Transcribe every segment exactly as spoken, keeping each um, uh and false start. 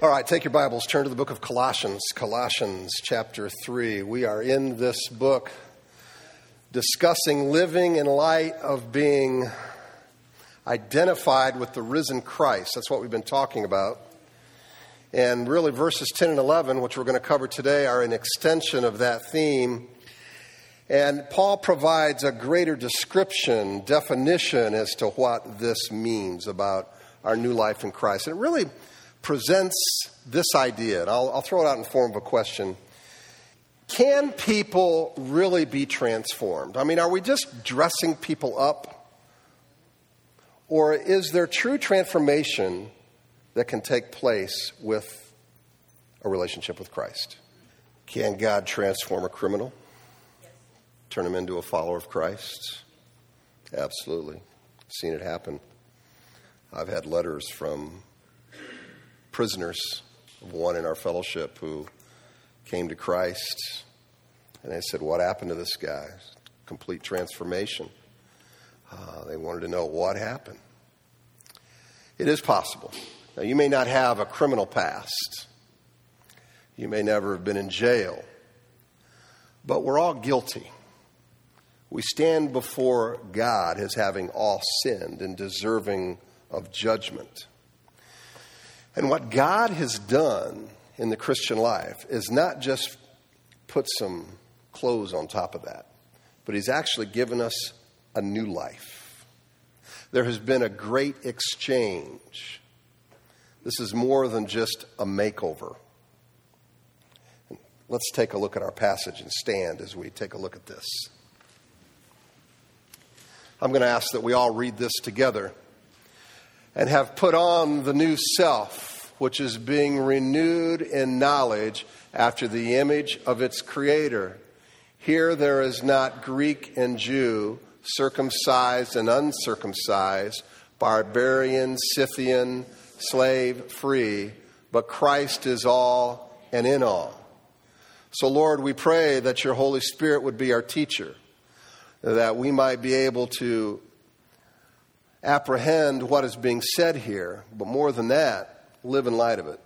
All right, take your Bibles, turn to the book of Colossians, Colossians chapter three. We are in this book discussing living in light of being identified with the risen Christ. That's what we've been talking about. And really verses ten and eleven, which we're going to cover today, are an extension of that theme. And Paul provides a greater description, definition as to what this means about our new life in Christ. And it really presents this idea, and I'll, I'll throw it out in form of a question. Can people really be transformed? I mean, are we just dressing people up? Or is there true transformation that can take place with a relationship with Christ? Can God transform a criminal? Yes. Turn him into a follower of Christ? Absolutely. I've seen it happen. I've had letters from prisoners of one in our fellowship who came to Christ, and they said, what happened to this guy? Complete transformation. Uh, they wanted to know what happened. It is possible. Now, you may not have a criminal past. You may never have been in jail. But we're all guilty. We stand before God as having all sinned and deserving of judgment. And what God has done in the Christian life is not just put some clothes on top of that, but he's actually given us a new life. There has been a great exchange. This is more than just a makeover. Let's take a look at our passage and stand as we take a look at this. I'm going to ask that we all read this together. And have put on the new self, which is being renewed in knowledge after the image of its creator. Here there is not Greek and Jew, circumcised and uncircumcised, barbarian, Scythian, slave, free, but Christ is all and in all. So, Lord, we pray that your Holy Spirit would be our teacher, that we might be able to apprehend what is being said here, but more than that, live in light of it.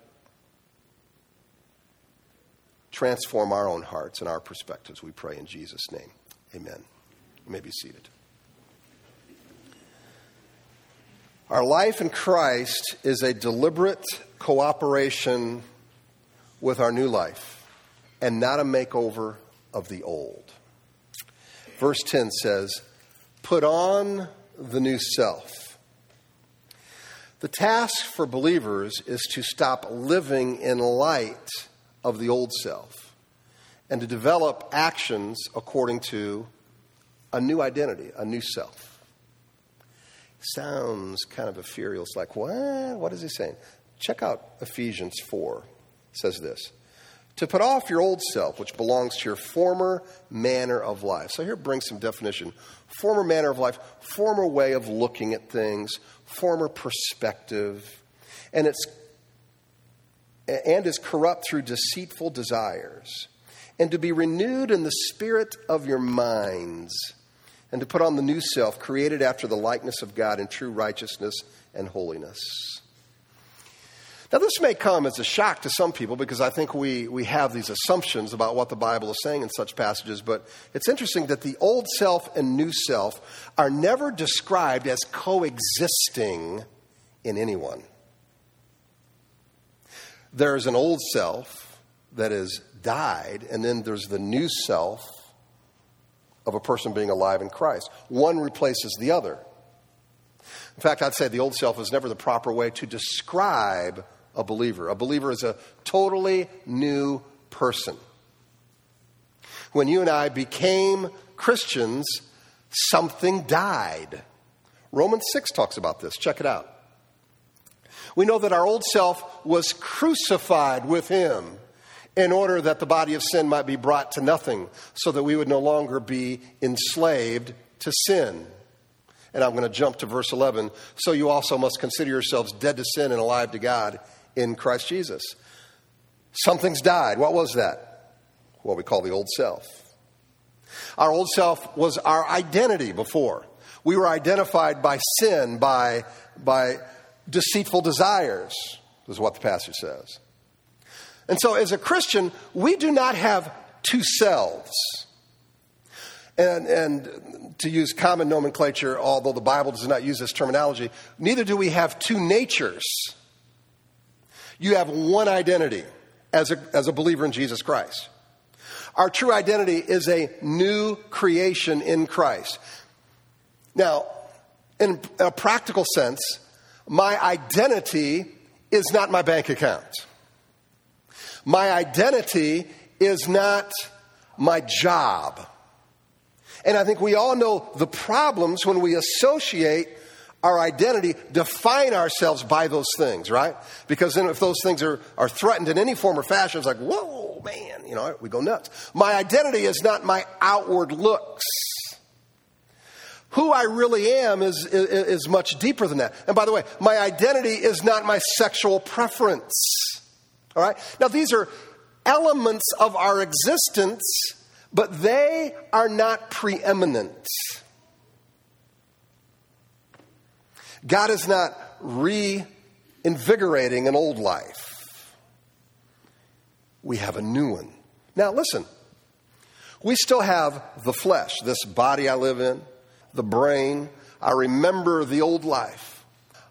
Transform our own hearts and our perspectives, we pray in Jesus' name. Amen. You may be seated. Our life in Christ is a deliberate cooperation with our new life and not a makeover of the old. Verse ten says, put on the new self. The task for believers is to stop living in light of the old self and to develop actions according to a new identity, a new self. Sounds kind of ethereal. It's like, what? What is he saying? Check out Ephesians four. It says this, to put off your old self, which belongs to your former manner of life. So here brings some definition. Former manner of life, former way of looking at things, former perspective, and it's and is corrupt through deceitful desires, and to be renewed in the spirit of your minds, and to put on the new self, created after the likeness of God in true righteousness and holiness. Now, this may come as a shock to some people because I think we, we have these assumptions about what the Bible is saying in such passages, but it's interesting that the old self and new self are never described as coexisting in anyone. There's an old self that has died, and then there's the new self of a person being alive in Christ. One replaces the other. In fact, I'd say the old self is never the proper way to describe a believer. A believer is a totally new person. When you and I became Christians, something died. Romans six talks about this. Check it out. We know that our old self was crucified with him in order that the body of sin might be brought to nothing, so that we would no longer be enslaved to sin. And I'm going to jump to verse eleven. So you also must consider yourselves dead to sin and alive to God in Christ Jesus. Something's died. What was that? What we call the old self. Our old self was our identity before. We were identified by sin, by, by deceitful desires. is what the passage says. And so as a Christian, we do not have two selves. And, and to use common nomenclature, although the Bible does not use this terminology, neither do we have two natures. You have one identity as a, as a believer in Jesus Christ. Our true identity is a new creation in Christ. Now, in a practical sense, my identity is not my bank account. My identity is not my job. And I think we all know the problems when we associate our identity, define ourselves by those things, right? Because then if those things are, are threatened in any form or fashion, it's like, whoa, man, you know, we go nuts. My identity is not my outward looks. Who I really am is, is, is much deeper than that. And by the way, my identity is not my sexual preference. All right? Now, these are elements of our existence, but they are not preeminent. God is not reinvigorating an old life. We have a new one. Now, listen. We still have the flesh, this body I live in, the brain. I remember the old life.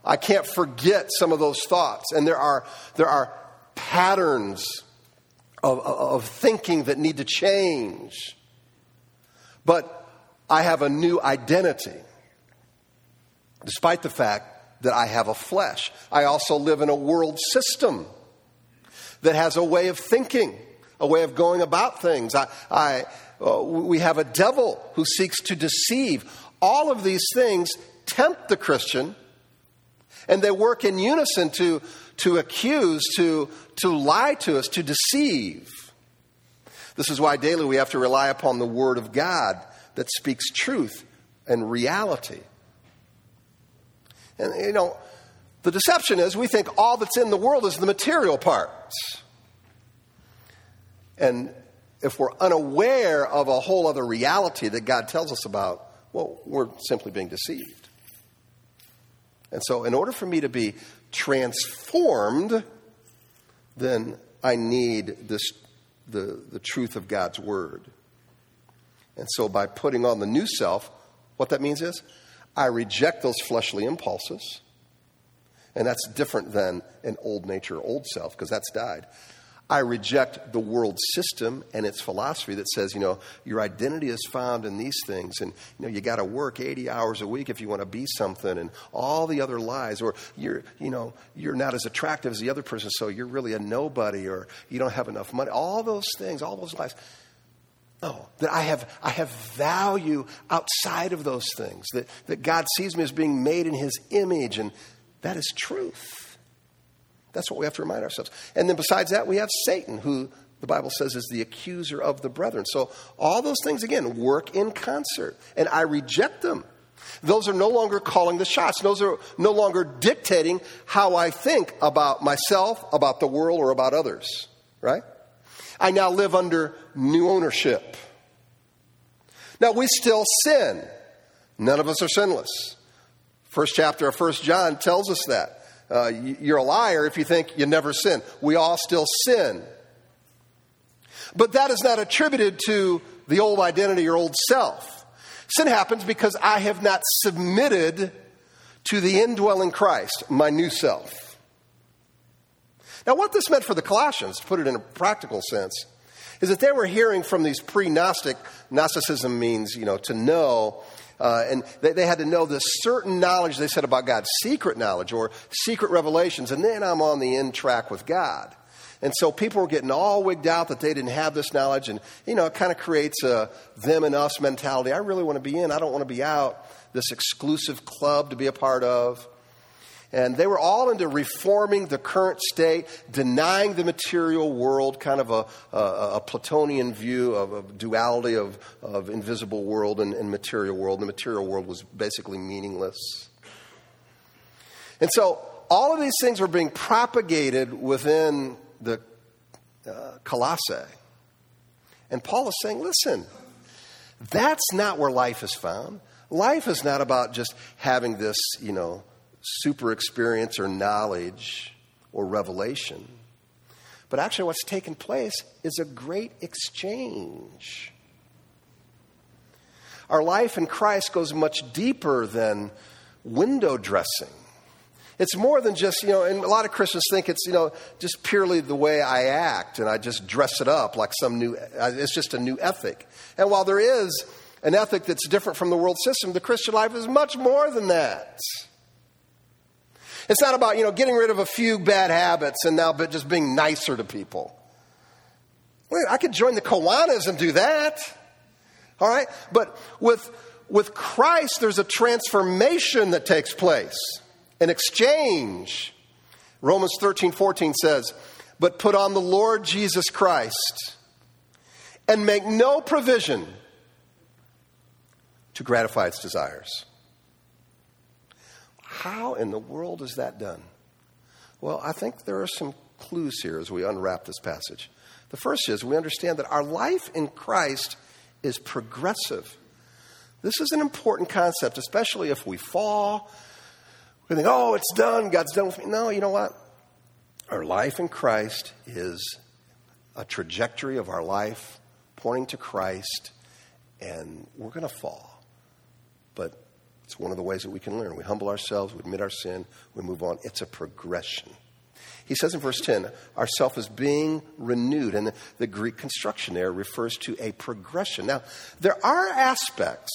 I can't forget some of those thoughts. And there are there are patterns of, of thinking that need to change. But I have a new identity, despite the fact that I have a flesh. I also live in a world system that has a way of thinking, a way of going about things. I, I, uh, we have a devil who seeks to deceive. All of these things tempt the Christian, and they work in unison to, to accuse, to, to lie to us, to deceive. This is why daily we have to rely upon the Word of God that speaks truth and reality. And, you know, the deception is we think all that's in the world is the material parts. And if we're unaware of a whole other reality that God tells us about, well, we're simply being deceived. And so in order for me to be transformed, then I need this the, the truth of God's Word. And so by putting on the new self, what that means is, I reject those fleshly impulses, and that's different than an old nature, old self, because that's died. I reject the world system and its philosophy that says, you know, your identity is found in these things, and you know, you got to work eighty hours a week if you want to be something, and all the other lies, or you're, you know, you're not as attractive as the other person, so you're really a nobody, or you don't have enough money. All those things, all those lies. No, that I have I have value outside of those things, that, that God sees me as being made in His image, and that is truth. That's what we have to remind ourselves. And then besides that, we have Satan, who the Bible says is the accuser of the brethren. So all those things, again, work in concert, and I reject them. Those are no longer calling the shots. Those are no longer dictating how I think about myself, about the world, or about others, right? I now live under new ownership. Now, we still sin. None of us are sinless. First chapter of First John tells us that. Uh, you're a liar if you think you never sin. We all still sin. But that is not attributed to the old identity or old self. Sin happens because I have not submitted to the indwelling Christ, my new self. Now, what this meant for the Colossians, to put it in a practical sense, is that they were hearing from these pre-Gnostic, Gnosticism means, you know, to know, uh, and they, they had to know this certain knowledge, they said, about God, secret knowledge or secret revelations, and then I'm on the end track with God. And so people were getting all wigged out that they didn't have this knowledge, and, you know, it kind of creates a them and us mentality. I really want to be in, I don't want to be out, this exclusive club to be a part of. And they were all into reforming the current state, denying the material world, kind of a, a, a Platonian view of, of duality of, of invisible world and, and material world. The material world was basically meaningless. And so all of these things were being propagated within the uh, Colossae. And Paul is saying, listen, that's not where life is found. Life is not about just having this, you know, super experience or knowledge or revelation. But actually what's taken place is a great exchange. Our life in Christ goes much deeper than window dressing. It's more than just, you know, and a lot of Christians think it's, you know, just purely the way I act and I just dress it up like some new, it's just a new ethic. And while there is an ethic that's different from the world system, the Christian life is much more than that. It's not about, you know, getting rid of a few bad habits and now but just being nicer to people. Wait, I could join the Kiwanis and do that. All right? But with, with Christ, there's a transformation that takes place, an exchange. Romans thirteen fourteen says, "But put on the Lord Jesus Christ and make no provision to gratify its desires." How in the world is that done? Well, I think there are some clues here as we unwrap this passage. The first is we understand that our life in Christ is progressive. This is an important concept, especially if we fall. We think, oh, it's done. God's done with me. No, you know what? Our life in Christ is a trajectory of our life pointing to Christ, and we're going to fall. But it's one of the ways that we can learn. We humble ourselves, we admit our sin, we move on. It's a progression. He says in verse ten, our self is being renewed. And the Greek construction there refers to a progression. Now, there are aspects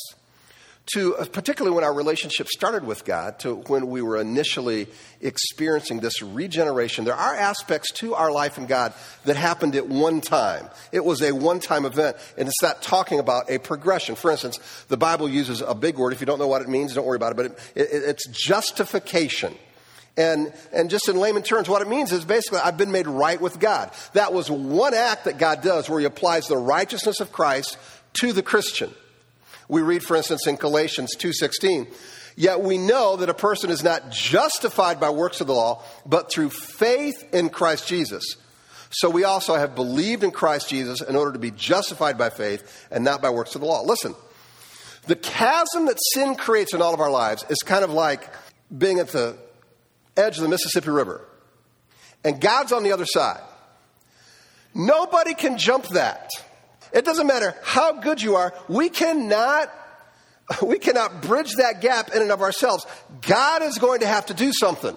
to, particularly when our relationship started with God, to when we were initially experiencing this regeneration, there are aspects to our life in God that happened at one time. It was a one-time event, and it's not talking about a progression. For instance, the Bible uses a big word. If you don't know what it means, don't worry about it, but it, it, it's justification. And and just in layman terms, what it means is basically I've been made right with God. That was one act that God does where he applies the righteousness of Christ to the Christian. We read, for instance, in Galatians two sixteen, "Yet we know that a person is not justified by works of the law, but through faith in Christ Jesus. So we also have believed in Christ Jesus in order to be justified by faith and not by works of the law." Listen, the chasm that sin creates in all of our lives is kind of like being at the edge of the Mississippi River, and God's on the other side. Nobody can jump that. It doesn't matter how good you are. We cannot, we cannot bridge that gap in and of ourselves. God is going to have to do something.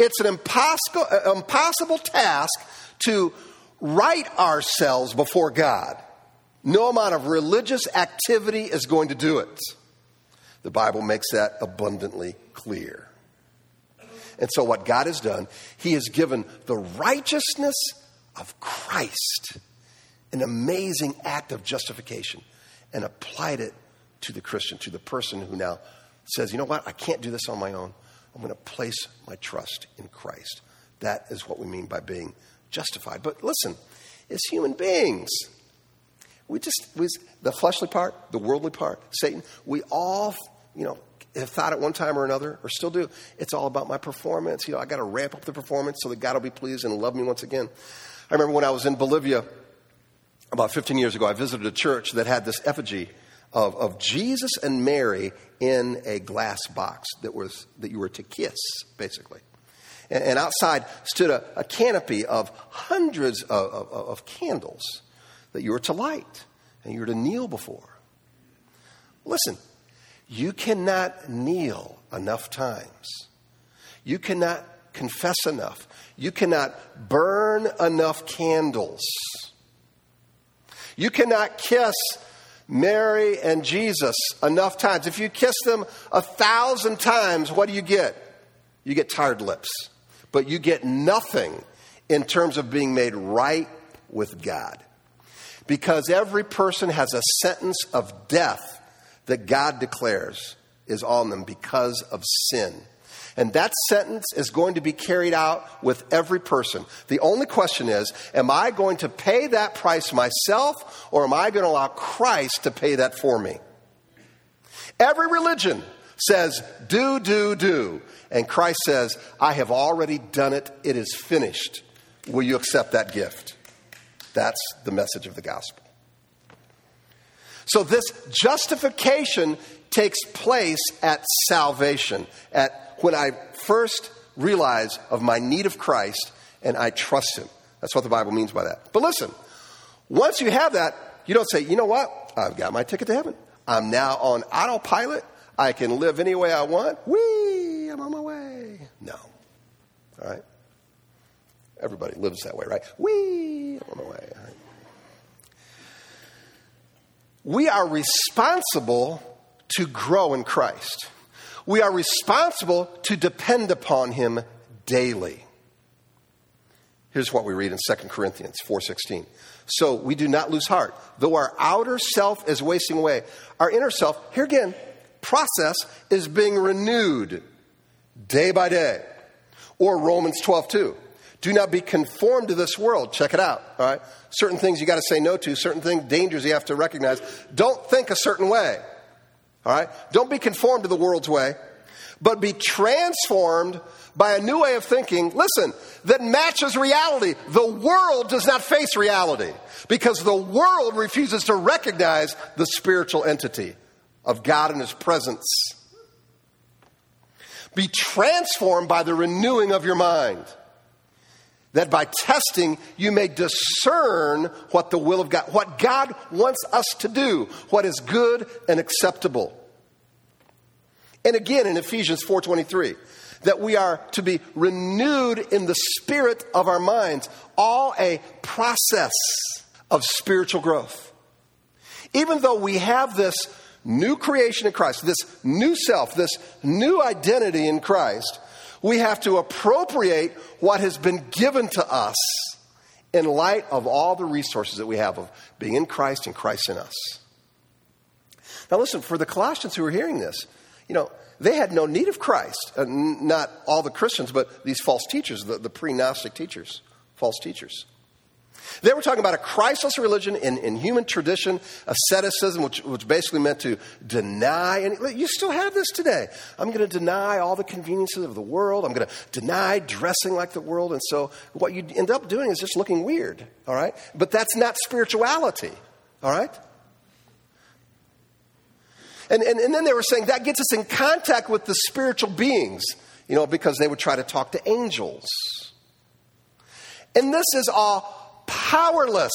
It's an impossible, impossible task to right ourselves before God. No amount of religious activity is going to do it. The Bible makes that abundantly clear. And so what God has done, he has given the righteousness of Christ, an amazing act of justification, and applied it to the Christian, to the person who now says, you know what, I can't do this on my own. I'm going to place my trust in Christ. That is what we mean by being justified. But listen, as human beings, we just, we, the fleshly part, the worldly part, Satan, we all, you know, have thought at one time or another, or still do, it's all about my performance. You know, I got to ramp up the performance so that God will be pleased and love me once again. I remember when I was in Bolivia about fifteen years ago, I visited a church that had this effigy of, of Jesus and Mary in a glass box that was that you were to kiss, basically. And, and outside stood a, a canopy of hundreds of, of, of candles that you were to light and you were to kneel before. Listen, you cannot kneel enough times. You cannot confess enough. You cannot burn enough candles. You cannot kiss Mary and Jesus enough times. If you kiss them a thousand times, what do you get? You get tired lips. But you get nothing in terms of being made right with God. Because every person has a sentence of death that God declares is on them because of sin. And that sentence is going to be carried out with every person. The only question is, am I going to pay that price myself, or am I going to allow Christ to pay that for me? Every religion says, do, do, do. And Christ says, I have already done it. It is finished. Will you accept that gift? That's the message of the gospel. So this justification takes place at salvation, at when I first realize of my need of Christ, and I trust him. That's what the Bible means by that. But listen, once you have that, you don't say, you know what? I've got my ticket to heaven. I'm now on autopilot. I can live any way I want. Whee, I'm on my way. No. All right? Everybody lives that way, right? Whee, I'm on my way. All right? We are responsible to grow in Christ. We are responsible to depend upon him daily. Here's what we read in Second Corinthians four sixteen. So we do not lose heart. Though our outer self is wasting away, our inner self, here again, process is being renewed day by day. Or Romans twelve two. Do not be conformed to this world. Check it out. All right. Certain things you got to say no to. Certain things, dangers you have to recognize. Don't think a certain way. All right. Don't be conformed to the world's way, but be transformed by a new way of thinking, listen, that matches reality. The world does not face reality because the world refuses to recognize the spiritual entity of God and his presence. Be transformed by the renewing of your mind, that by testing you may discern what the will of God, what God wants us to do, what is good and acceptable. And again in Ephesians four twenty-three, that we are to be renewed in the spirit of our minds, all a process of spiritual growth. Even though we have this new creation in Christ, this new self, this new identity in Christ, we have to appropriate what has been given to us in light of all the resources that we have of being in Christ and Christ in us. Now listen, for the Colossians who are hearing this, you know, they had no need of Christ. Uh, n- not all the Christians, but these false teachers, the, the pre-Gnostic teachers, false teachers. They were talking about a Christless religion in, in human tradition, asceticism, which, which basically meant to deny. And you still have this today. I'm going to deny all the conveniences of the world. I'm going to deny dressing like the world. And so what you end up doing is just looking weird, all right? But that's not spirituality, all right? And, and and then they were saying that gets us in contact with the spiritual beings, you know, because they would try to talk to angels. And this is all powerless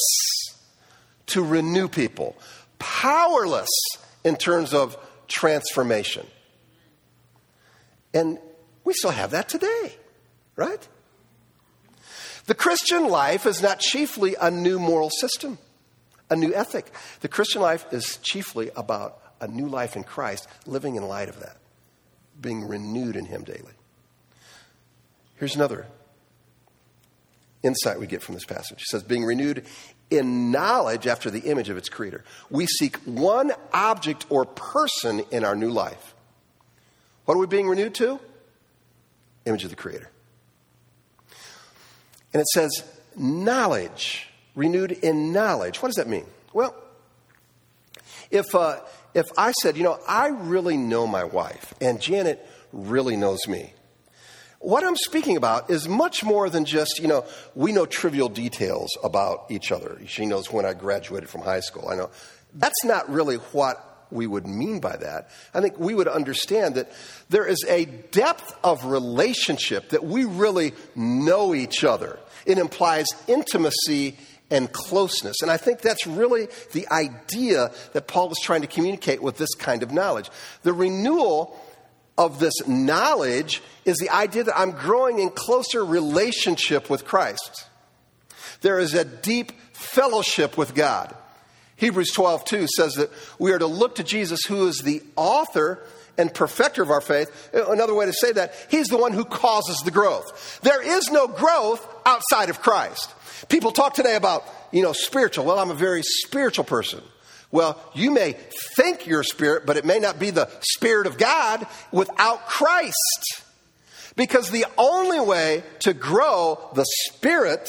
to renew people, powerless in terms of transformation. And we still have that today, right? The Christian life is not chiefly a new moral system, a new ethic. The Christian life is chiefly about a new life in Christ, living in light of that, being renewed in him daily. Here's another insight we get from this passage. It says, being renewed in knowledge after the image of its creator. We seek one object or person in our new life. What are we being renewed to? Image of the creator. And it says, knowledge, renewed in knowledge. What does that mean? Well, if uh, if I said, you know, I really know my wife, and Janet really knows me, what I'm speaking about is much more than just, you know, we know trivial details about each other. She knows when I graduated from high school. I know. That's not really what we would mean by that. I think we would understand that there is a depth of relationship, that we really know each other. It implies intimacy and closeness. And I think that's really the idea that Paul is trying to communicate with this kind of knowledge. The renewal of this knowledge is the idea that I'm growing in closer relationship with Christ. There is a deep fellowship with God. Hebrews twelve two says that we are to look to Jesus, who is the author and perfecter of our faith. Another way to say that, he's the one who causes the growth. There is no growth outside of Christ. People talk today about, you know, spiritual. Well, I'm a very spiritual person. Well, you may think you're spirit, but it may not be the Spirit of God without Christ. Because the only way to grow the Spirit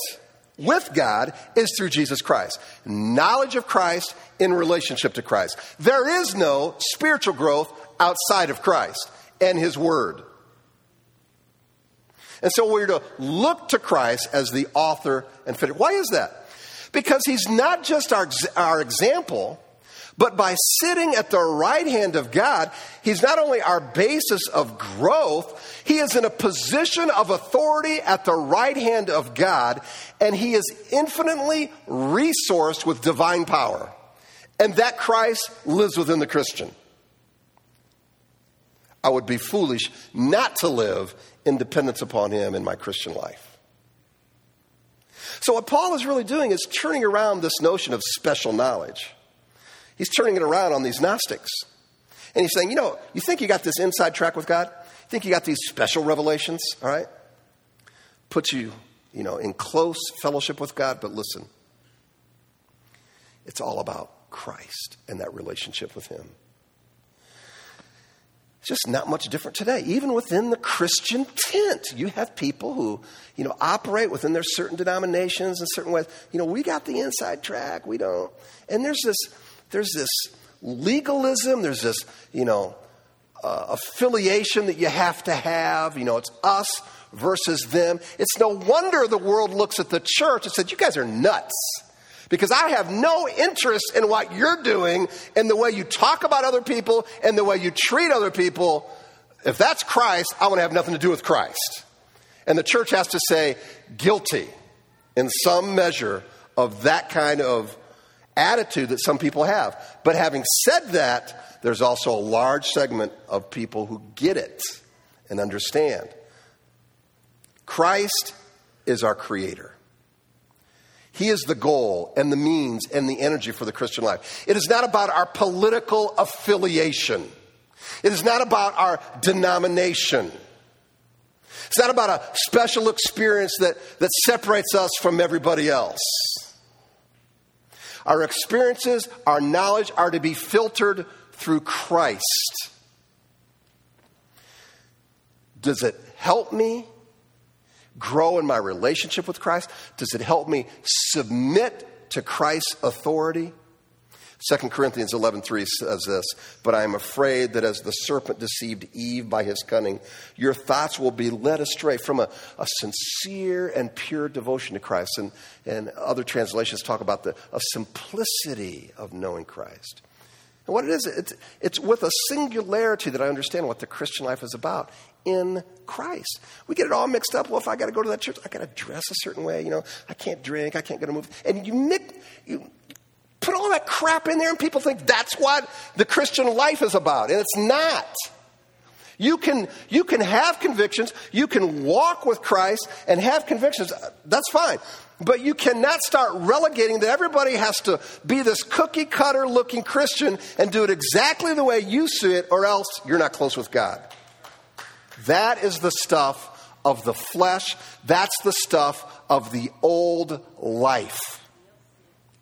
with God is through Jesus Christ. Knowledge of Christ in relationship to Christ. There is no spiritual growth outside of Christ and his word. And so we're to look to Christ as the author and finisher. Why is that? Because he's not just our, our example, But by sitting at the right hand of God, he's not only our basis of growth, he is in a position of authority at the right hand of God, and he is infinitely resourced with divine power. And that Christ lives within the Christian. I would be foolish not to live in dependence upon him in my Christian life. So what Paul is really doing is turning around this notion of special knowledge. He's turning it around on these Gnostics. And he's saying, you know, you think you got this inside track with God? You think you got these special revelations, all right? Put you, you know, in close fellowship with God, but listen. It's all about Christ and that relationship with him. It's just not much different today. Even within the Christian tent, you have people who, you know, operate within their certain denominations in certain ways. You know, we got the inside track, we don't. And there's this... There's this legalism, there's this, you know, uh, affiliation that you have to have. You know, it's us versus them. It's no wonder the world looks at the church and says, you guys are nuts. Because I have no interest in what you're doing and the way you talk about other people and the way you treat other people. If that's Christ, I want to have nothing to do with Christ. And the church has to say, guilty in some measure of that kind of attitude that some people have. But having said that, there's also a large segment of people who get it and understand. Christ is our creator. He is the goal and the means and the energy for the Christian life. It is not about our political affiliation. It is not about our denomination. It's not about a special experience that, that separates us from everybody else. Our experiences, our knowledge are to be filtered through Christ. Does it help me grow in my relationship with Christ? Does it help me submit to Christ's authority? Second Corinthians eleven three says this, but I am afraid that as the serpent deceived Eve by his cunning, your thoughts will be led astray from a, a sincere and pure devotion to Christ. And, and other translations talk about the a simplicity of knowing Christ. And what it is, it's, it's with a singularity that I understand what the Christian life is about in Christ. We get it all mixed up. Well, if I got to go to that church, I got to dress a certain way. You know, I can't drink. I can't go to a movie. And you mix... You, Put all that crap in there and people think that's what the Christian life is about. And it's not. You can, you can have convictions. You can walk with Christ and have convictions. That's fine. But you cannot start relegating that everybody has to be this cookie cutter looking Christian and do it exactly the way you see it or else you're not close with God. That is the stuff of the flesh. That's the stuff of the old life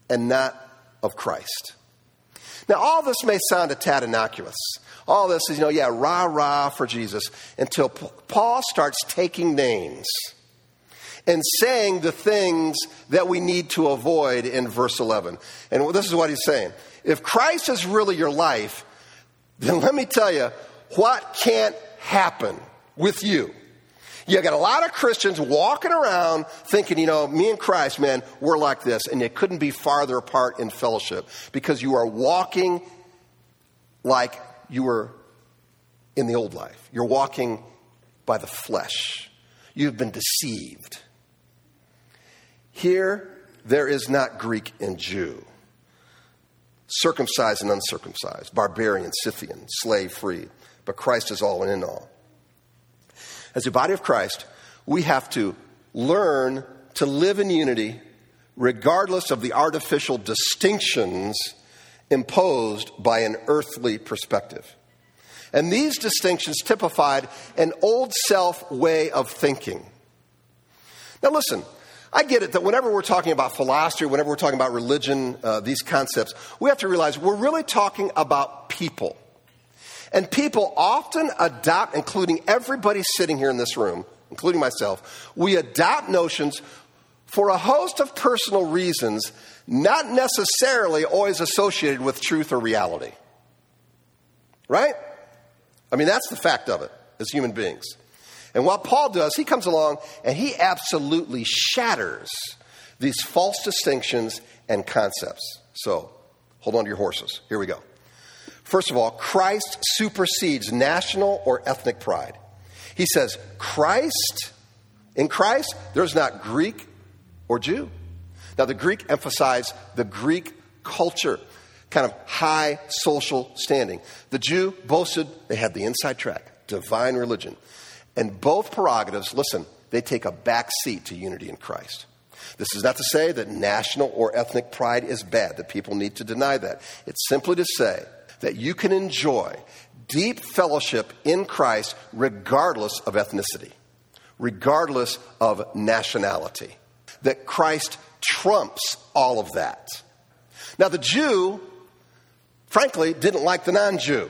and not of Christ. Now, all this may sound a tad innocuous. All this is, you know, yeah, rah, rah for Jesus until Paul starts taking names and saying the things that we need to avoid in verse eleven. And this is what he's saying. If Christ is really your life, then let me tell you what can't happen with you. You got a lot of Christians walking around thinking, you know, me and Christ, man, we're like this. And you couldn't be farther apart in fellowship because you are walking like you were in the old life. You're walking by the flesh. You've been deceived. Here, there is not Greek and Jew, circumcised and uncircumcised, barbarian, Scythian, slave free, but Christ is all and in all. As a body of Christ, we have to learn to live in unity regardless of the artificial distinctions imposed by an earthly perspective. And these distinctions typified an old self way of thinking. Now listen, I get it that whenever we're talking about philosophy, whenever we're talking about religion, uh, these concepts, we have to realize we're really talking about people. And people often adopt, including everybody sitting here in this room, including myself, we adopt notions for a host of personal reasons, not necessarily always associated with truth or reality. Right? I mean, that's the fact of it as human beings. And what Paul does, he comes along and he absolutely shatters these false distinctions and concepts. So Hold on to your horses. Here we go. First of all, Christ supersedes national or ethnic pride. He says, Christ, in Christ, there's not Greek or Jew. Now, the Greek emphasized the Greek culture, kind of high social standing. The Jew boasted they had the inside track, divine religion. And both prerogatives, listen, they take a back seat to unity in Christ. This is not to say that national or ethnic pride is bad, that people need to deny that. It's simply to say that you can enjoy deep fellowship in Christ regardless of ethnicity, regardless of nationality, that Christ trumps all of that. Now, the Jew, frankly, didn't like the non-Jew.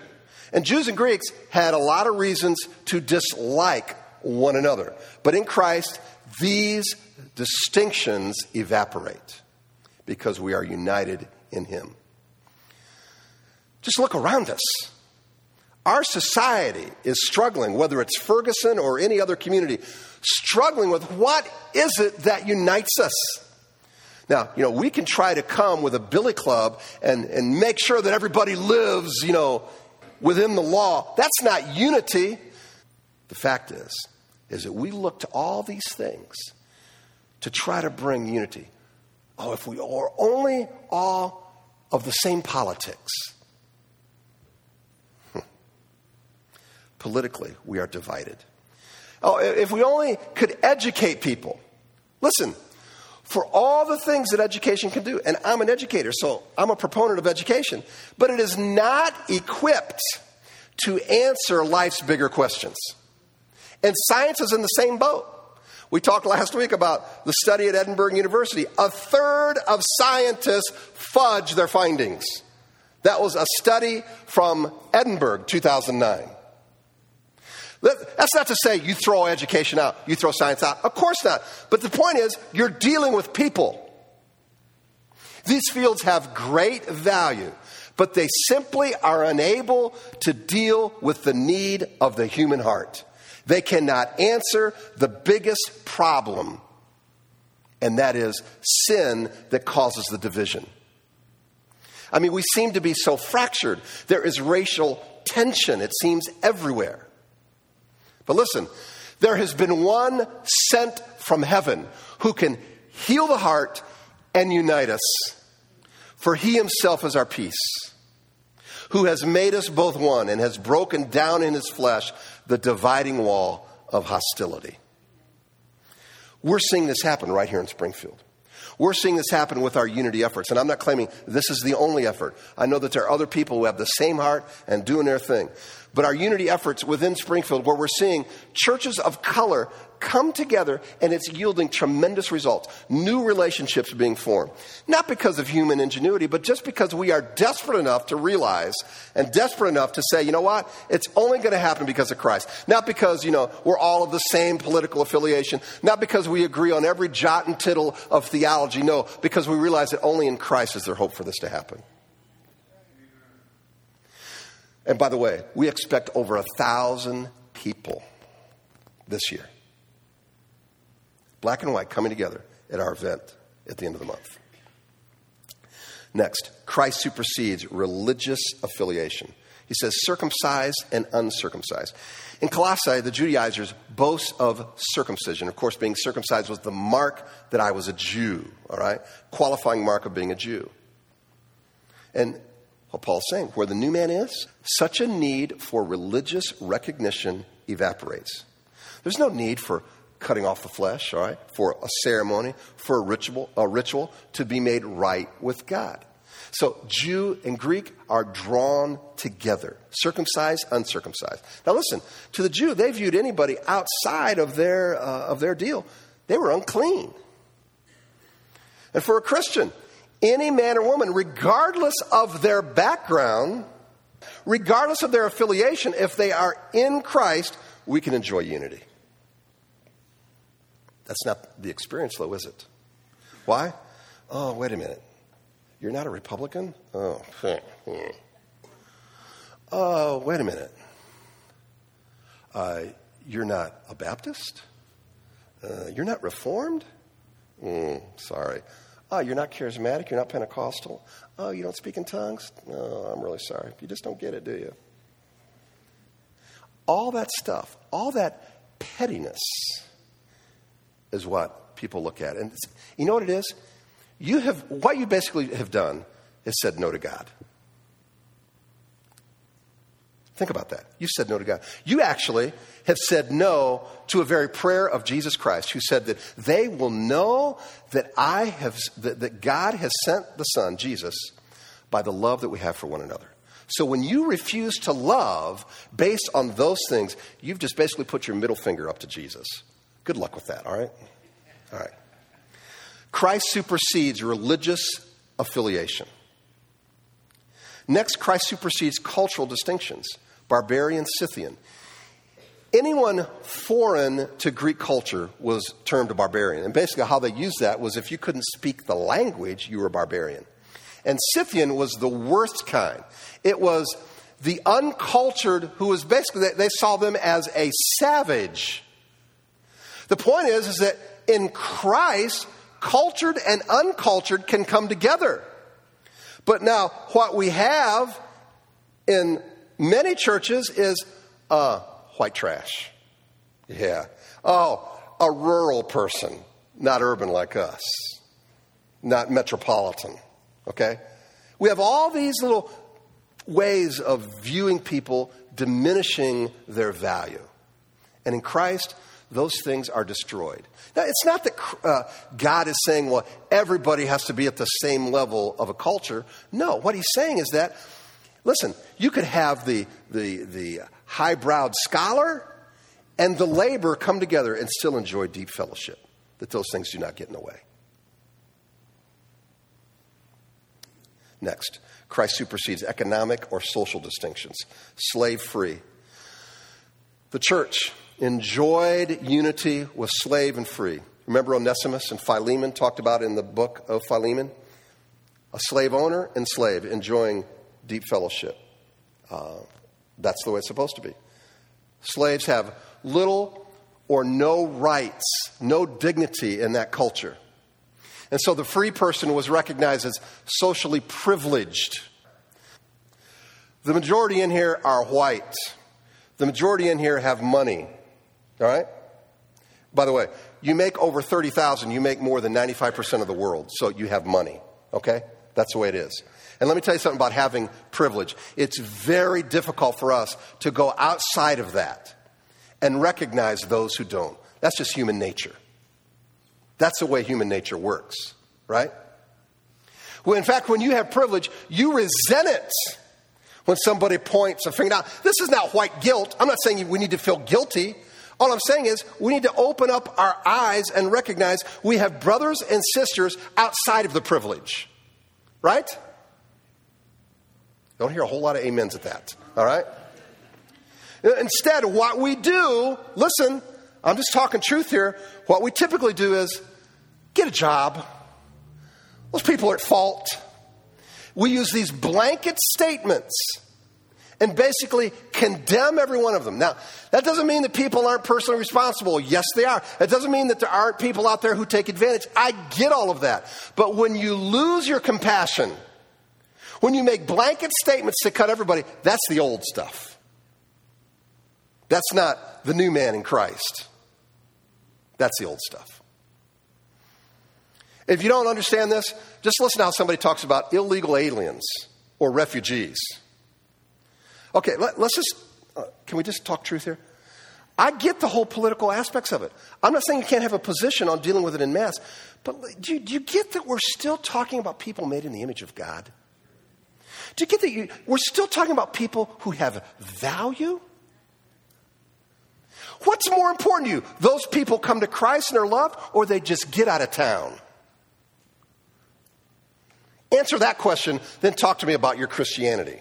And Jews and Greeks had a lot of reasons to dislike one another. But in Christ, these distinctions evaporate because we are united in him. Just look around us. Our society is struggling, whether it's Ferguson or any other community, struggling with what is it that unites us? Now, you know, we can try to come with a billy club and, and make sure that everybody lives, you know, within the law. That's not unity. The fact is, is that we look to all these things to try to bring unity. Oh, if we are only all of the same politics. Hmm. Politically, we are divided. Oh, if we only could educate people. Listen, for all the things that education can do, and I'm an educator, so I'm a proponent of education, but it is not equipped to answer life's bigger questions. And science is in the same boat. We talked last week about the study at Edinburgh University. A third of scientists fudge their findings. That was a study from Edinburgh, two thousand nine. That's not to say you throw education out, you throw science out. Of course not. But the point is, you're dealing with people. These fields have great value, but they simply are unable to deal with the need of the human heart. They cannot answer the biggest problem, and that is sin that causes the division. I mean, we seem to be so fractured. There is racial tension, it seems, everywhere. But listen, there has been one sent from heaven who can heal the heart and unite us. For he himself is our peace, who has made us both one and has broken down in his flesh the dividing wall of hostility. We're seeing this happen right here in Springfield. We're seeing this happen with our unity efforts. And I'm not claiming this is the only effort. I know that there are other people who have the same heart and doing their thing. But our unity efforts within Springfield, where we're seeing churches of color come together, and it's yielding tremendous results. New relationships being formed. Not because of human ingenuity, but just because we are desperate enough to realize and desperate enough to say, you know what? It's only going to happen because of Christ. Not because, you know, we're all of the same political affiliation. Not because we agree on every jot and tittle of theology. No, because we realize that only in Christ is there hope for this to happen. And by the way, we expect over a thousand people this year. Black and white coming together at our event at the end of the month. Next, Christ supersedes religious affiliation. He says circumcised and uncircumcised. In Colossae, the Judaizers boast of circumcision. Of course, being circumcised was the mark that I was a Jew, all right? Qualifying mark of being a Jew. And what Paul's saying, where the new man is, such a need for religious recognition evaporates. There's no need for cutting off the flesh, all right, for a ceremony, for a ritual, a ritual to be made right with God. So Jew and Greek are drawn together, circumcised, uncircumcised. Now listen, to the Jew, they viewed anybody outside of their uh, of their deal. They were unclean. And for a Christian, any man or woman, regardless of their background, regardless of their affiliation, if they are in Christ, we can enjoy unity. That's not the experience, though, is it? Why? Oh, wait a minute. You're not a Republican? Oh, oh wait a minute. Uh, you're not a Baptist? Uh, you're not Reformed? Mm, sorry. Oh, you're not charismatic. You're not Pentecostal. Oh, you don't speak in tongues? No, I'm really sorry. You just don't get it, do you? All that stuff, all that pettiness is what people look at. And it's, you know what it is? You have, what you basically have done is said no to God. Think about that. You said no to God. You actually have said no to a very prayer of Jesus Christ, who said that they will know that I have that, that God has sent the Son, Jesus, by the love that we have for one another. So when you refuse to love based on those things, you've just basically put your middle finger up to Jesus. Good luck with that, all right? All right. Christ supersedes religious affiliation. Next, Christ supersedes cultural distinctions, barbarian, Scythian. Anyone foreign to Greek culture was termed a barbarian. And basically how they used that was if you couldn't speak the language, you were a barbarian. And Scythian was the worst kind. It was the uncultured who was basically, they saw them as a savage. The point is, is that in Christ, cultured and uncultured can come together. But now what we have in many churches is uh, white trash. Yeah. Oh, a rural person, not urban like us, not metropolitan. Okay? We have all these little ways of viewing people, diminishing their value. And in Christ, those things are destroyed. Now, it's not that uh, God is saying, well, everybody has to be at the same level of a culture. No, what he's saying is that, listen, you could have the the, the high-browed scholar and the laborer come together and still enjoy deep fellowship, that those things do not get in the way. Next, Christ supersedes economic or social distinctions. Slave-free. The church enjoyed unity with slave and free. Remember Onesimus and Philemon talked about in the book of Philemon? A slave owner and slave enjoying deep fellowship. Uh, that's the way it's supposed to be. Slaves have little or no rights, no dignity in that culture. And so the free person was recognized as socially privileged. The majority in here are white. The majority in here have money. All right? By the way, you make over thirty thousand, you make more than ninety-five percent of the world, so you have money, okay? That's the way it is. And let me tell you something about having privilege. It's very difficult for us to go outside of that and recognize those who don't. That's just human nature. That's the way human nature works, right? Well, in fact, when you have privilege, you resent it. When somebody points a finger out, this is not white guilt. I'm not saying we need to feel guilty. All I'm saying is we need to open up our eyes and recognize we have brothers and sisters outside of the privilege. Right? Don't hear a whole lot of amens at that. All right? Instead, what we do, listen, I'm just talking truth here. What we typically do is get a job. Those people are at fault. We use these blanket statements and basically condemn every one of them. Now, that doesn't mean that people aren't personally responsible. Yes, they are. That doesn't mean that there aren't people out there who take advantage. I get all of that. But when you lose your compassion, when you make blanket statements to cut everybody, that's the old stuff. That's not the new man in Christ. That's the old stuff. If you don't understand this, just listen to how somebody talks about illegal aliens or refugees. Okay, let, let's just, uh, can we just talk truth here? I get the whole political aspects of it. I'm not saying you can't have a position on dealing with it en masse, but do you, do you get that we're still talking about people made in the image of God? Do you get that you, we're still talking about people who have value? What's more important to you? Those people come to Christ and are loved, or they just get out of town? Answer that question, then talk to me about your Christianity.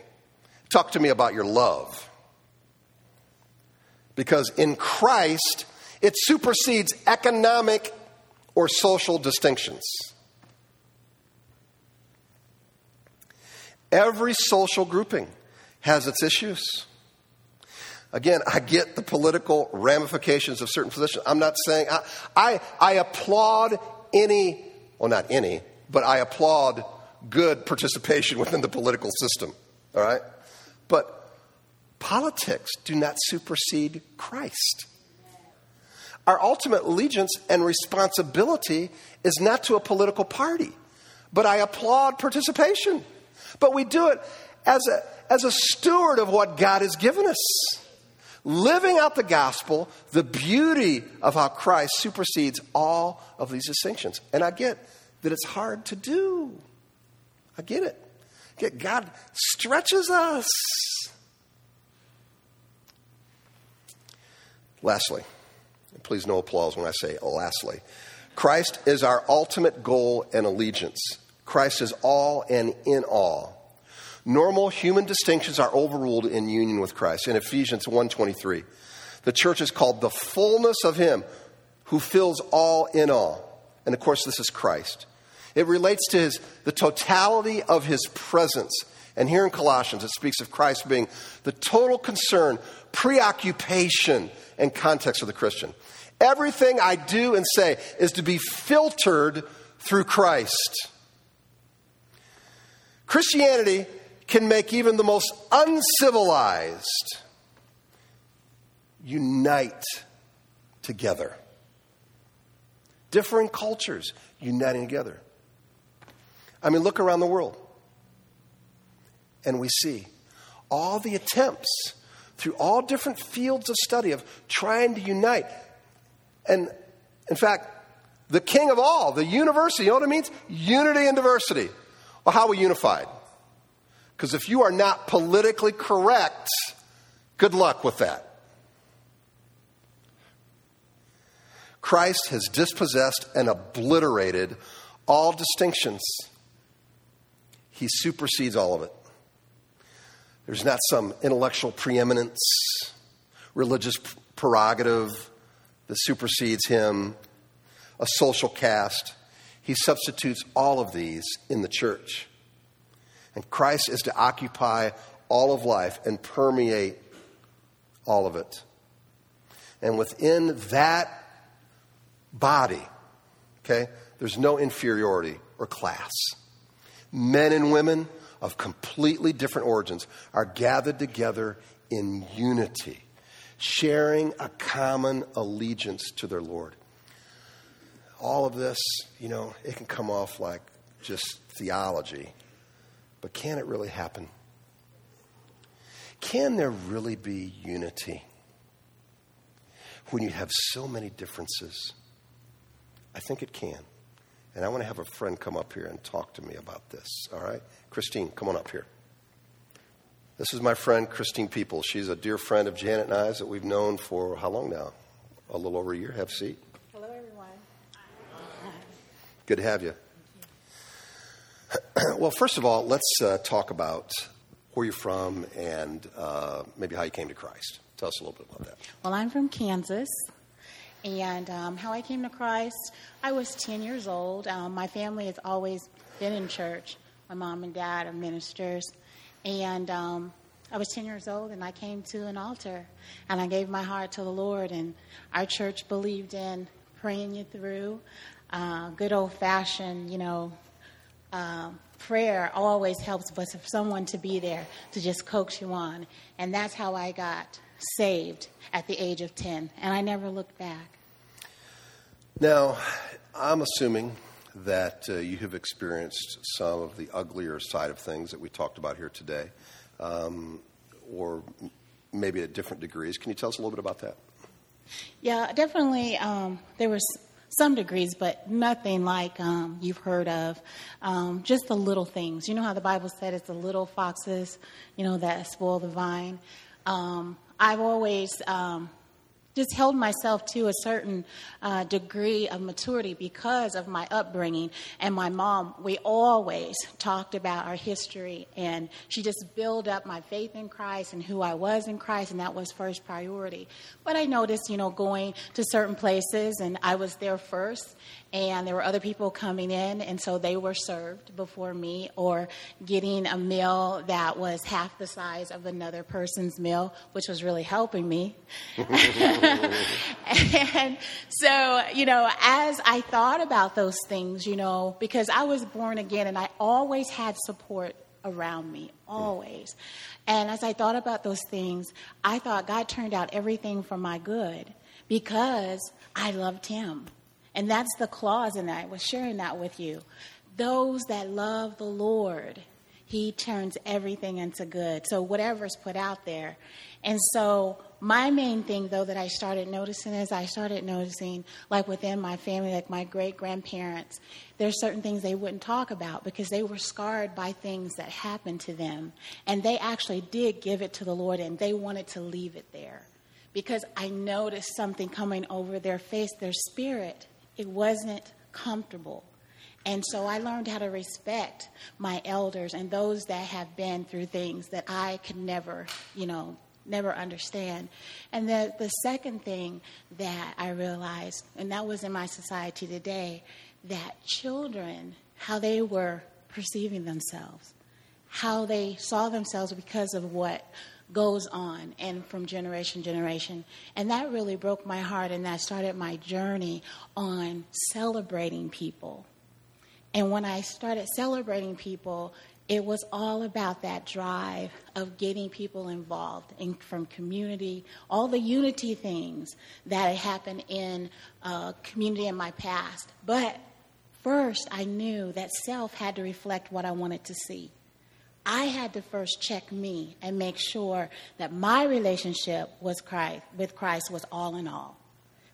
Talk to me about your love. Because in Christ, it supersedes economic or social distinctions. Every social grouping has its issues. Again, I get the political ramifications of certain positions. I'm not saying, I, I, I applaud any, well, not any, but I applaud good participation within the political system, all right? But politics do not supersede Christ. Our ultimate allegiance and responsibility is not to a political party, but I applaud participation. But we do it as a, as a steward of what God has given us. Living out the gospel, the beauty of how Christ supersedes all of these distinctions. And I get that it's hard to do. I get it. Get God stretches us. Lastly, and please no applause when I say lastly, Christ is our ultimate goal and allegiance. Christ is all and in all. Normal human distinctions are overruled in union with Christ. In Ephesians one twenty-three, the church is called the fullness of him who fills all in all. And of course, this is Christ. It relates to his, the totality of his presence. And here in Colossians, it speaks of Christ being the total concern, preoccupation, and context of the Christian. Everything I do and say is to be filtered through Christ. Christianity can make even the most uncivilized unite together. Differing cultures uniting together. I mean, look around the world, and we see all the attempts through all different fields of study of trying to unite. And in fact, the king of all, the university, you know what it means? Unity and diversity. Well, how are we unified? Because if you are not politically correct, good luck with that. Christ has dispossessed and obliterated all distinctions. He supersedes all of it. There's not some intellectual preeminence, religious prerogative that supersedes him, a social caste. He substitutes all of these in the church. And Christ is to occupy all of life and permeate all of it. And within that body, okay, there's no inferiority or class. Men and women of completely different origins are gathered together in unity, sharing a common allegiance to their Lord. All of this, you know, it can come off like just theology. But can it really happen? Can there really be unity when you have so many differences? I think it can. And I want to have a friend come up here and talk to me about this, all right? Christine, come on up here. This is my friend, Christine Peoples. She's a dear friend of Janet and I's that we've known for how long now? A little over a year. Have a seat. Good to have you. you. Well, first of all, let's uh, talk about where you're from and uh, maybe how you came to Christ. Tell us a little bit about that. Well, I'm from Kansas, and um, how I came to Christ, I was ten years old. Um, my family has always been in church. My mom and dad are ministers, and um, I was ten years old, and I came to an altar, and I gave my heart to the Lord, and our church believed in praying you through. Uh, good old-fashioned, you know, uh, prayer always helps, but for someone to be there to just coax you on. And that's how I got saved at the age of ten, and I never looked back. Now, I'm assuming that uh, you have experienced some of the uglier side of things that we talked about here today, um, or maybe at different degrees. Can you tell us a little bit about that? Yeah, definitely um, there was some degrees, but nothing like um, you've heard of. Um, just the little things. You know how the Bible said it's the little foxes, you know, that spoil the vine. Um, I've always um, just held myself to a certain uh, degree of maturity because of my upbringing. And my mom, we always talked about our history. And she just built up my faith in Christ and who I was in Christ. And that was first priority. But I noticed, you know, going to certain places and I was there first. And there were other people coming in. And so they were served before me or getting a meal that was half the size of another person's meal, which was really helping me. And so, you know, as I thought about those things, you know, because I was born again and I always had support around me, always. And as I thought about those things, I thought God turned out everything for my good because I loved him. And that's the clause in that. I was sharing that with you. Those that love the Lord, he turns everything into good. So whatever's put out there. And so my main thing, though, that I started noticing is I started noticing, like within my family, like my great-grandparents, there's certain things they wouldn't talk about because they were scarred by things that happened to them. And they actually did give it to the Lord, and they wanted to leave it there. Because I noticed something coming over their face, their spirit. It wasn't comfortable. And so I learned how to respect my elders and those that have been through things that I could never, you know, never understand. And the, the second thing that I realized, and that was in my society today, that children, how they were perceiving themselves, how they saw themselves because of what goes on and from generation to generation. And that really broke my heart, and that started my journey on celebrating people. And when I started celebrating people, it was all about that drive of getting people involved in, from community, all the unity things that had happened in uh, community in my past. But first, I knew that self had to reflect what I wanted to see. I had to first check me and make sure that my relationship was Christ, with Christ was all in all,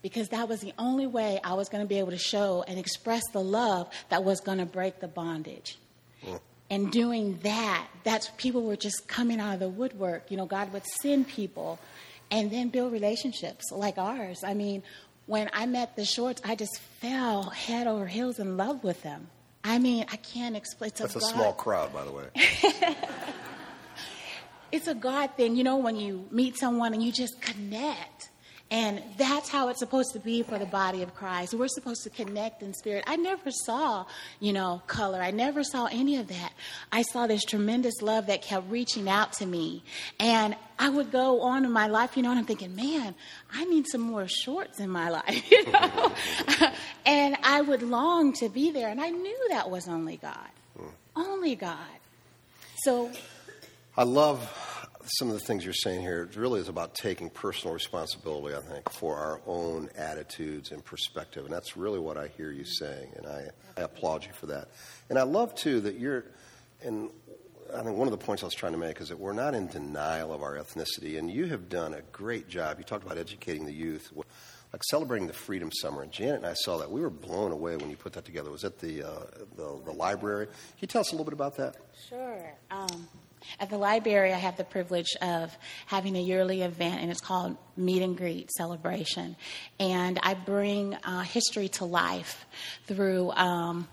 because that was the only way I was going to be able to show and express the love that was going to break the bondage. Mm. And doing that, that's people were just coming out of the woodwork. You know, God would send people and then build relationships like ours. I mean, when I met the Shorts, I just fell head over heels in love with them. I mean, I can't explain. It's That's a, a small crowd, by the way. It's a God thing. You know, when you meet someone and you just connect. And that's how it's supposed to be for the body of Christ. We're supposed to connect in spirit. I never saw, you know, color. I never saw any of that. I saw this tremendous love that kept reaching out to me. And I would go on in my life, you know, and I'm thinking, man, I need some more Shorts in my life, you know. And I would long to be there. And I knew that was only God, mm. only God. So I love some of the things you're saying here. It really is about taking personal responsibility, I think, for our own attitudes and perspective. And that's really what I hear you saying, and I, I applaud you for that. And I love, too, that you're, and I think one of the points I was trying to make is that we're not in denial of our ethnicity, and you have done a great job. You talked about educating the youth, like celebrating the Freedom Summer. And Janet and I saw that. We were blown away when you put that together. It was at the, uh, the, the library. Can you tell us a little bit about that? Sure. Um At the library, I have the privilege of having a yearly event, and it's called Meet and Greet Celebration. And I bring uh, history to life through um,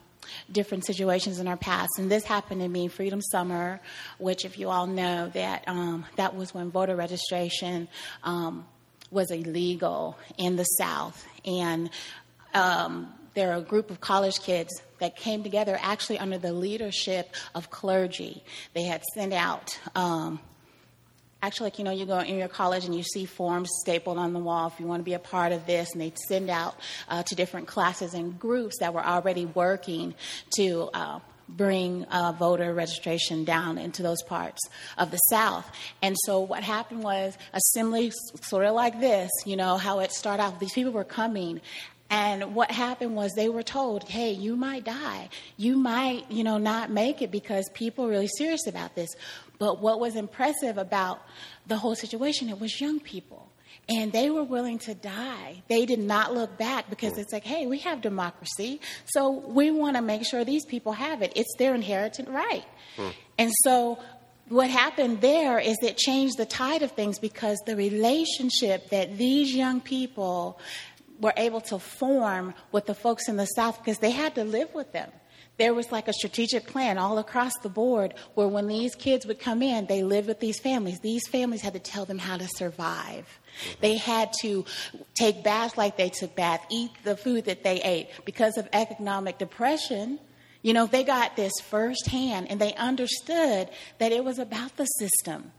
different situations in our past. And this happened to me, Freedom Summer, which if you all know that um, that was when voter registration um, was illegal in the South. And um, there are a group of college kids that came together actually under the leadership of clergy. They had sent out, um, actually, like, you know, you go in your college and you see forms stapled on the wall if you want to be a part of this, and they'd send out uh, to different classes and groups that were already working to uh, bring uh, voter registration down into those parts of the South. And so what happened was assembly sort of like this, you know, how it started out. These people were coming. And what happened was they were told, hey, you might die. You might, you know, not make it because people are really serious about this. But what was impressive about the whole situation, it was young people. And they were willing to die. They did not look back because it's like, hey, we have democracy. So we want to make sure these people have it. It's their inherited right. Hmm. And so what happened there is it changed the tide of things because the relationship that these young people were able to form with the folks in the South, because they had to live with them. There was like a strategic plan all across the board where when these kids would come in, they lived with these families. These families had to tell them how to survive. Mm-hmm. They had to take baths like they took baths, eat the food that they ate. Because of economic depression, you know, they got this firsthand, and they understood that it was about the system.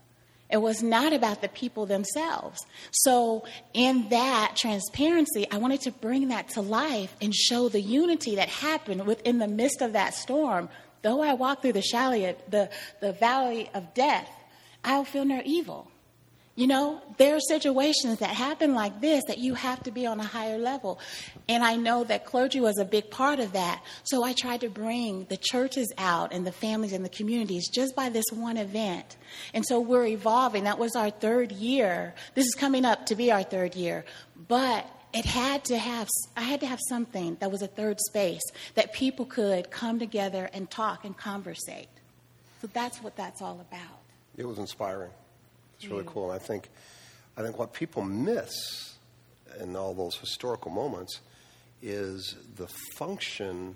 It was not about the people themselves. So in that transparency, I wanted to bring that to life and show the unity that happened within the midst of that storm. Though I walk through the, shalley, the, the valley of death, I will feel no evil. You know, there are situations that happen like this that you have to be on a higher level. And I know that clergy was a big part of that. So I tried to bring the churches out and the families and the communities just by this one event. And so we're evolving. That was our third year. This is coming up to be our third year. But it had to have, I had to have something that was a third space that people could come together and talk and conversate. So that's what that's all about. It was inspiring. It's really cool. And I think, I think what people miss in all those historical moments is the function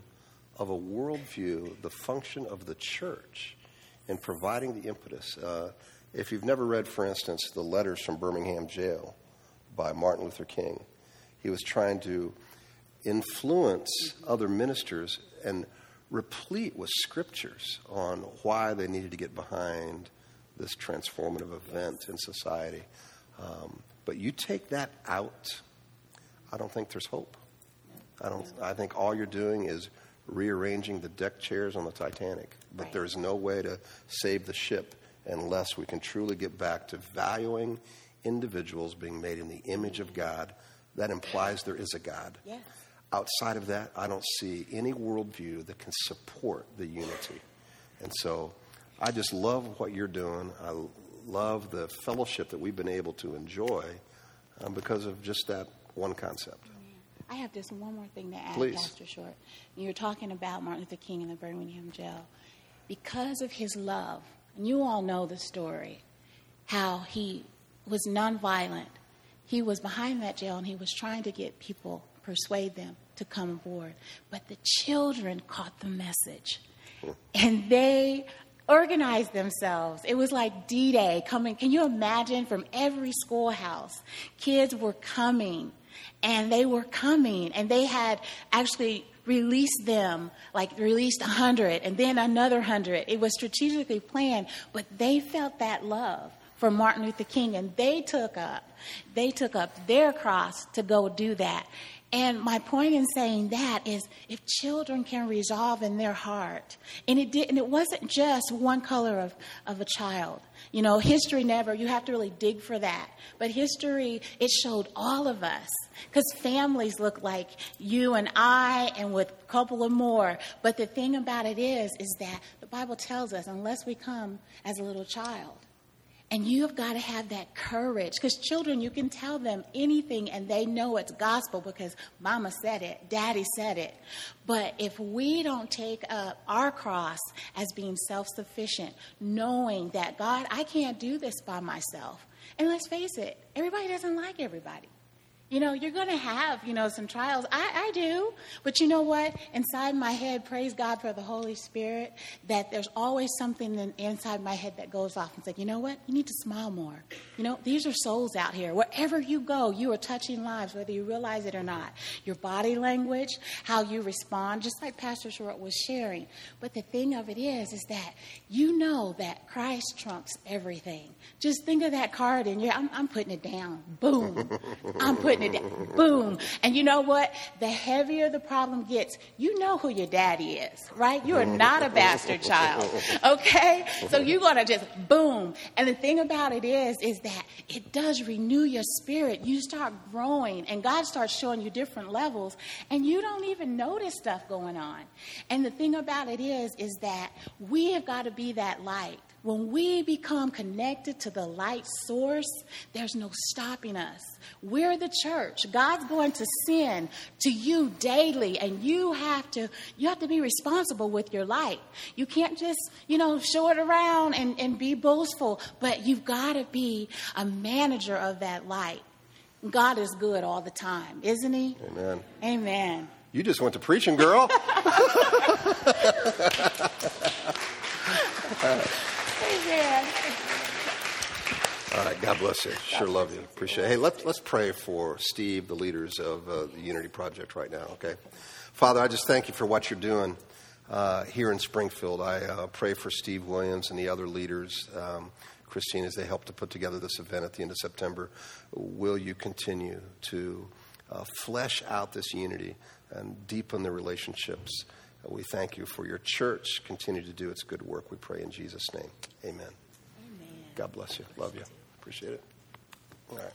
of a worldview, the function of the church in providing the impetus. Uh, if you've never read, for instance, the letters from Birmingham Jail by Martin Luther King, he was trying to influence other ministers and replete with scriptures on why they needed to get behind this transformative event in society. Um, but you take that out, I don't think there's hope. I don't. I think all you're doing is rearranging the deck chairs on the Titanic. But right. There's no way to save the ship unless we can truly get back to valuing individuals being made in the image of God. That implies there is a God. Yes. Outside of that, I don't see any worldview that can support the unity. And so I just love what you're doing. I love the fellowship that we've been able to enjoy um, because of just that one concept. I have just one more thing to add, please. Pastor Short. You're talking about Martin Luther King in the Birmingham Jail. Because of his love, and you all know the story, how he was nonviolent. He was behind that jail, and he was trying to get people, persuade them to come aboard. But the children caught the message, and they organized themselves. It was like D-Day coming. Can you imagine? From every schoolhouse, kids were coming, and they were coming, and they had actually released them, like released one hundred and then another one hundred. It was strategically planned, but they felt that love for Martin Luther King, and they took up, they took up their cross to go do that. And my point in saying that is, if children can resolve in their heart, and it didn't, it wasn't just one color of, of a child. You know, history never, you have to really dig for that. But history, it showed all of us, because families look like you and I and with a couple of more. But the thing about it is, is that the Bible tells us, unless we come as a little child. And you have got to have that courage, because children, you can tell them anything and they know it's gospel because mama said it, daddy said it. But if we don't take up our cross as being self-sufficient, knowing that, God, I can't do this by myself. And let's face it, everybody doesn't like everybody. You know, you're going to have, you know, some trials. I, I do. But you know what? Inside my head, praise God for the Holy Spirit, that there's always something in, inside my head that goes off and says, you know what? You need to smile more. You know, these are souls out here. Wherever you go, you are touching lives, whether you realize it or not. Your body language, how you respond, just like Pastor Short was sharing. But the thing of it is, is that you know that Christ trumps everything. Just think of that card and yeah, I'm, I'm putting it down. Boom. I'm putting it down. Boom. And you know what? The heavier the problem gets, you know who your daddy is, right? You are not a bastard child, okay? So you're going to just boom. And the thing about it is, is that it does renew your spirit. You start growing, and God starts showing you different levels, and you don't even notice stuff going on. And the thing about it is, is that we have got to be that light. When we become connected to the light source, there's no stopping us. We're the church. God's going to send to you daily, and you have to you have to be responsible with your light. You can't just, you know, show it around and, and be boastful, but you've got to be a manager of that light. God is good all the time, isn't he? Amen. Amen. You just went to preaching, girl. Yeah. All right. God bless you. Sure love you. Appreciate it. Hey, let's, let's pray for Steve, the leaders of uh, the Unity Project right now, okay? Father, I just thank you for what you're doing uh, here in Springfield. I uh, pray for Steve Williams and the other leaders, um, Christine, as they help to put together this event at the end of September, will you continue to uh, flesh out this unity and deepen the relationships? Uh, we thank you for your church. Continue to do its good work, we pray in Jesus' name. Amen. Amen. God bless you. Love you. Appreciate it. All right.